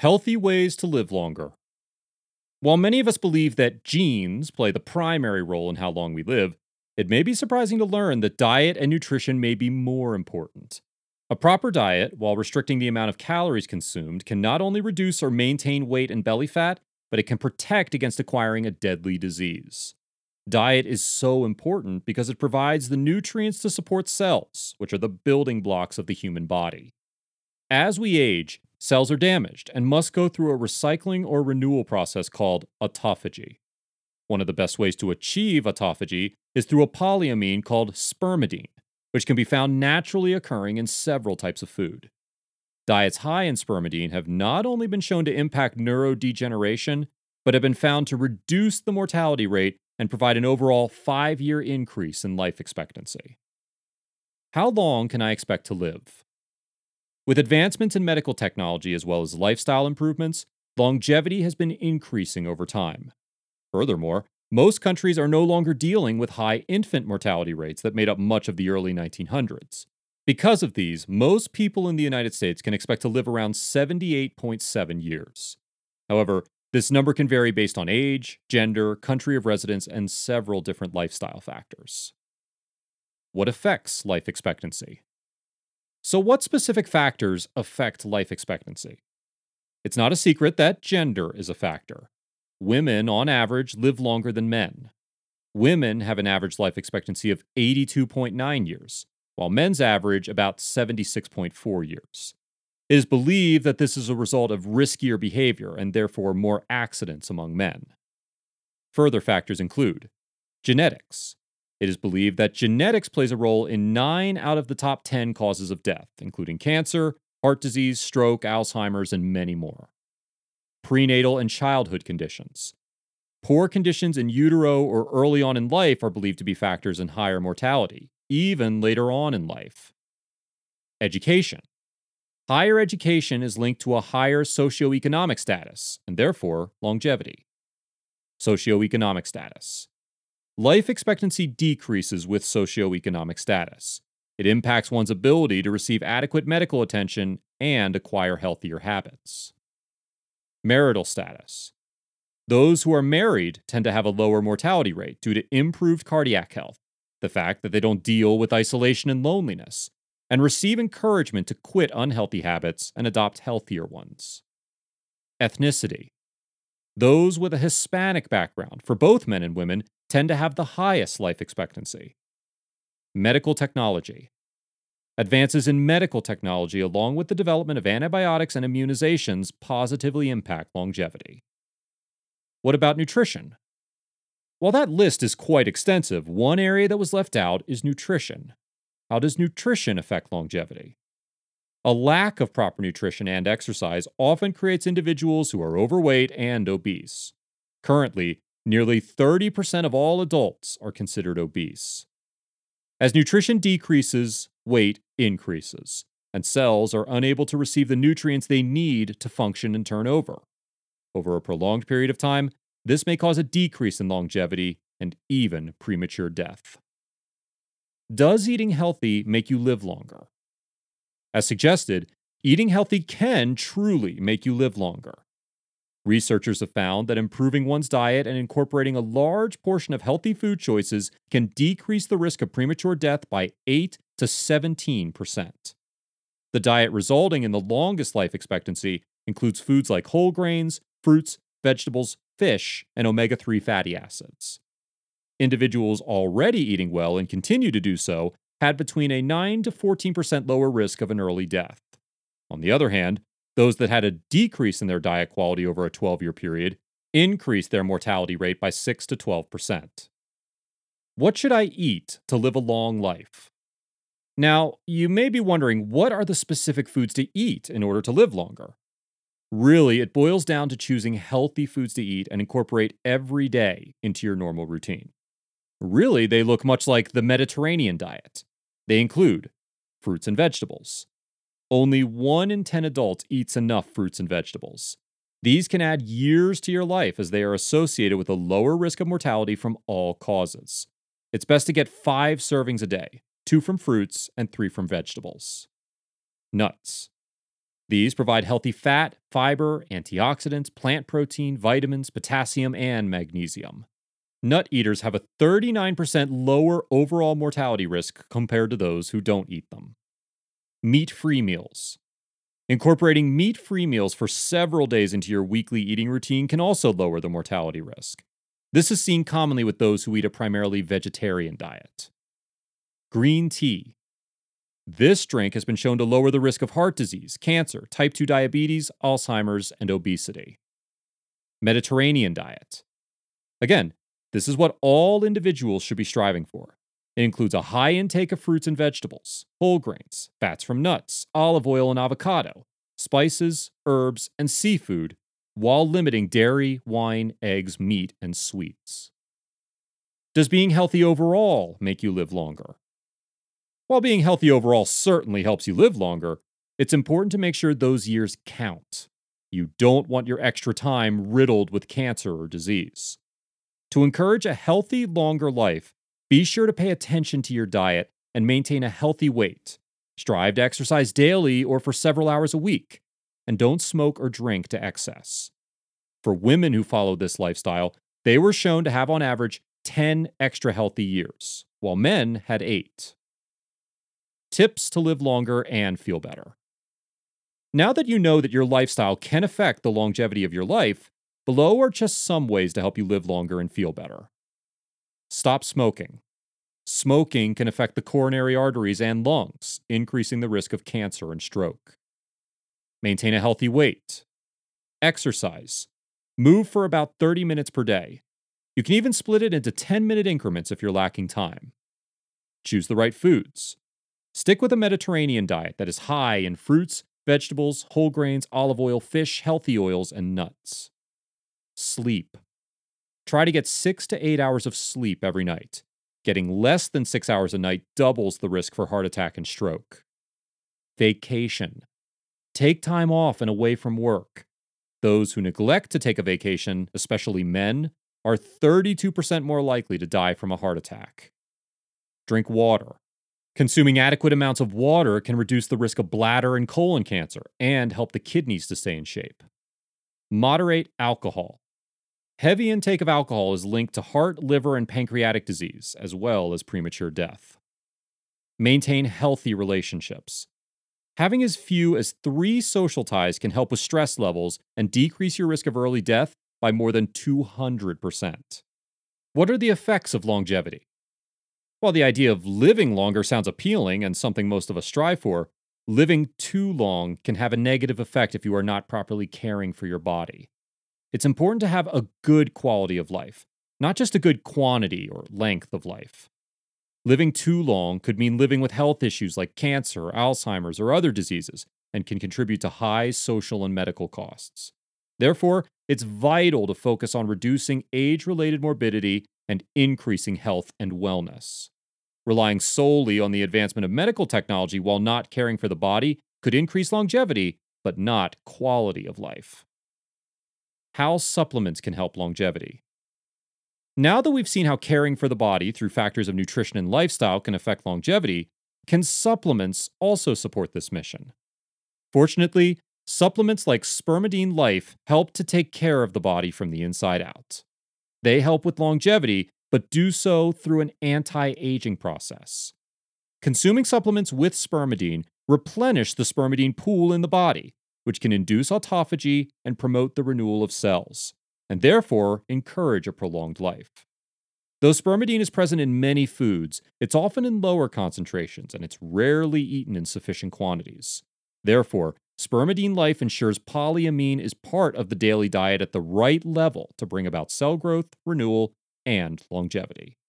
Healthy ways to live longer. While many of us believe that genes play the primary role in how long we live, it may be surprising to learn that diet and nutrition may be more important. A proper diet, while restricting the amount of calories consumed, can not only reduce or maintain weight and belly fat, but it can protect against acquiring a deadly disease. Diet is so important because it provides the nutrients to support cells, which are the building blocks of the human body. As we age, cells are damaged and must go through a recycling or renewal process called autophagy. One of the best ways to achieve autophagy is through a polyamine called spermidine, which can be found naturally occurring in several types of food. Diets high in spermidine have not only been shown to impact neurodegeneration, but have been found to reduce the mortality rate and provide an overall 5-year increase in life expectancy. How long can I expect to live? With advancements in medical technology as well as lifestyle improvements, longevity has been increasing over time. Furthermore, most countries are no longer dealing with high infant mortality rates that made up much of the early 1900s. Because of these, most people in the United States can expect to live around 78.7 years. However, this number can vary based on age, gender, country of residence, and several different lifestyle factors. What affects life expectancy? So what specific factors affect life expectancy? It's not a secret that gender is a factor. Women, on average, live longer than men. Women have an average life expectancy of 82.9 years, while men's average about 76.4 years. It is believed that this is a result of riskier behavior and therefore more accidents among men. Further factors include genetics. It is believed that genetics plays a role in 9 out of the top 10 causes of death, including cancer, heart disease, stroke, Alzheimer's, and many more. Prenatal and childhood conditions. Poor conditions in utero or early on in life are believed to be factors in higher mortality, even later on in life. Education. Higher education is linked to a higher socioeconomic status, and therefore longevity. Socioeconomic status. Life expectancy decreases with socioeconomic status. It impacts one's ability to receive adequate medical attention and acquire healthier habits. Marital status. Those who are married tend to have a lower mortality rate due to improved cardiac health, the fact that they don't deal with isolation and loneliness, and receive encouragement to quit unhealthy habits and adopt healthier ones. Ethnicity. Those with a Hispanic background, for both men and women, tend to have the highest life expectancy. Medical technology. Advances in medical technology, along with the development of antibiotics and immunizations, positively impact longevity. What about nutrition? While that list is quite extensive, one area that was left out is nutrition. How does nutrition affect longevity? A lack of proper nutrition and exercise often creates individuals who are overweight and obese. Currently, nearly 30% of all adults are considered obese. As nutrition decreases, weight increases, and cells are unable to receive the nutrients they need to function and turn over. Over a prolonged period of time, this may cause a decrease in longevity and even premature death. Does eating healthy make you live longer? As suggested, eating healthy can truly make you live longer. Researchers have found that improving one's diet and incorporating a large portion of healthy food choices can decrease the risk of premature death by 8 to 17%. The diet resulting in the longest life expectancy includes foods like whole grains, fruits, vegetables, fish, and omega-3 fatty acids. Individuals already eating well and continue to do so had between a 9 to 14% lower risk of an early death. On the other hand, those that had a decrease in their diet quality over a 12-year period increased their mortality rate by 6 to 12%. What should I eat to live a long life? Now, you may be wondering, what are the specific foods to eat in order to live longer? Really, it boils down to choosing healthy foods to eat and incorporate every day into your normal routine. Really, they look much like the Mediterranean diet. They include fruits and vegetables. Only 1 in 10 adults eats enough fruits and vegetables. These can add years to your life as they are associated with a lower risk of mortality from all causes. It's best to get 5 servings a day, 2 from fruits and 3 from vegetables. Nuts. These provide healthy fat, fiber, antioxidants, plant protein, vitamins, potassium, and magnesium. Nut eaters have a 39% lower overall mortality risk compared to those who don't eat them. Meat-free meals. Incorporating meat-free meals for several days into your weekly eating routine can also lower the mortality risk. This is seen commonly with those who eat a primarily vegetarian diet. Green tea. This drink has been shown to lower the risk of heart disease, cancer, type 2 diabetes, Alzheimer's, and obesity. Mediterranean diet. Again, this is what all individuals should be striving for. It includes a high intake of fruits and vegetables, whole grains, fats from nuts, olive oil and avocado, spices, herbs, and seafood, while limiting dairy, wine, eggs, meat, and sweets. Does being healthy overall make you live longer? While being healthy overall certainly helps you live longer, it's important to make sure those years count. You don't want your extra time riddled with cancer or disease. To encourage a healthy, longer life, be sure to pay attention to your diet and maintain a healthy weight. Strive to exercise daily or for several hours a week, and don't smoke or drink to excess. For women who follow this lifestyle, they were shown to have on average 10 extra healthy years, while men had 8. Tips to live longer and feel better. Now that you know that your lifestyle can affect the longevity of your life, below are just some ways to help you live longer and feel better. Stop smoking. Smoking can affect the coronary arteries and lungs, increasing the risk of cancer and stroke. Maintain a healthy weight. Exercise. Move for about 30 minutes per day. You can even split it into 10-minute increments if you're lacking time. Choose the right foods. Stick with a Mediterranean diet that is high in fruits, vegetables, whole grains, olive oil, fish, healthy oils, and nuts. Sleep. Try to get 6 to 8 hours of sleep every night. Getting less than 6 hours a night doubles the risk for heart attack and stroke. Vacation. Take time off and away from work. Those who neglect to take a vacation, especially men, are 32% more likely to die from a heart attack. Drink water. Consuming adequate amounts of water can reduce the risk of bladder and colon cancer and help the kidneys to stay in shape. Moderate alcohol. Heavy intake of alcohol is linked to heart, liver, and pancreatic disease, as well as premature death. Maintain healthy relationships. Having as few as 3 social ties can help with stress levels and decrease your risk of early death by more than 200%. What are the effects of longevity? While the idea of living longer sounds appealing and something most of us strive for, living too long can have a negative effect if you are not properly caring for your body. It's important to have a good quality of life, not just a good quantity or length of life. Living too long could mean living with health issues like cancer, Alzheimer's, or other diseases, and can contribute to high social and medical costs. Therefore, it's vital to focus on reducing age-related morbidity and increasing health and wellness. Relying solely on the advancement of medical technology while not caring for the body could increase longevity, but not quality of life. How supplements can help longevity. Now that we've seen how caring for the body through factors of nutrition and lifestyle can affect longevity, can supplements also support this mission? Fortunately, supplements like Spermidine Life help to take care of the body from the inside out. They help with longevity, but do so through an anti-aging process. Consuming supplements with spermidine replenish the spermidine pool in the body, which can induce autophagy and promote the renewal of cells, and therefore encourage a prolonged life. Though spermidine is present in many foods, it's often in lower concentrations and it's rarely eaten in sufficient quantities. Therefore, Spermidine Life ensures polyamine is part of the daily diet at the right level to bring about cell growth, renewal, and longevity.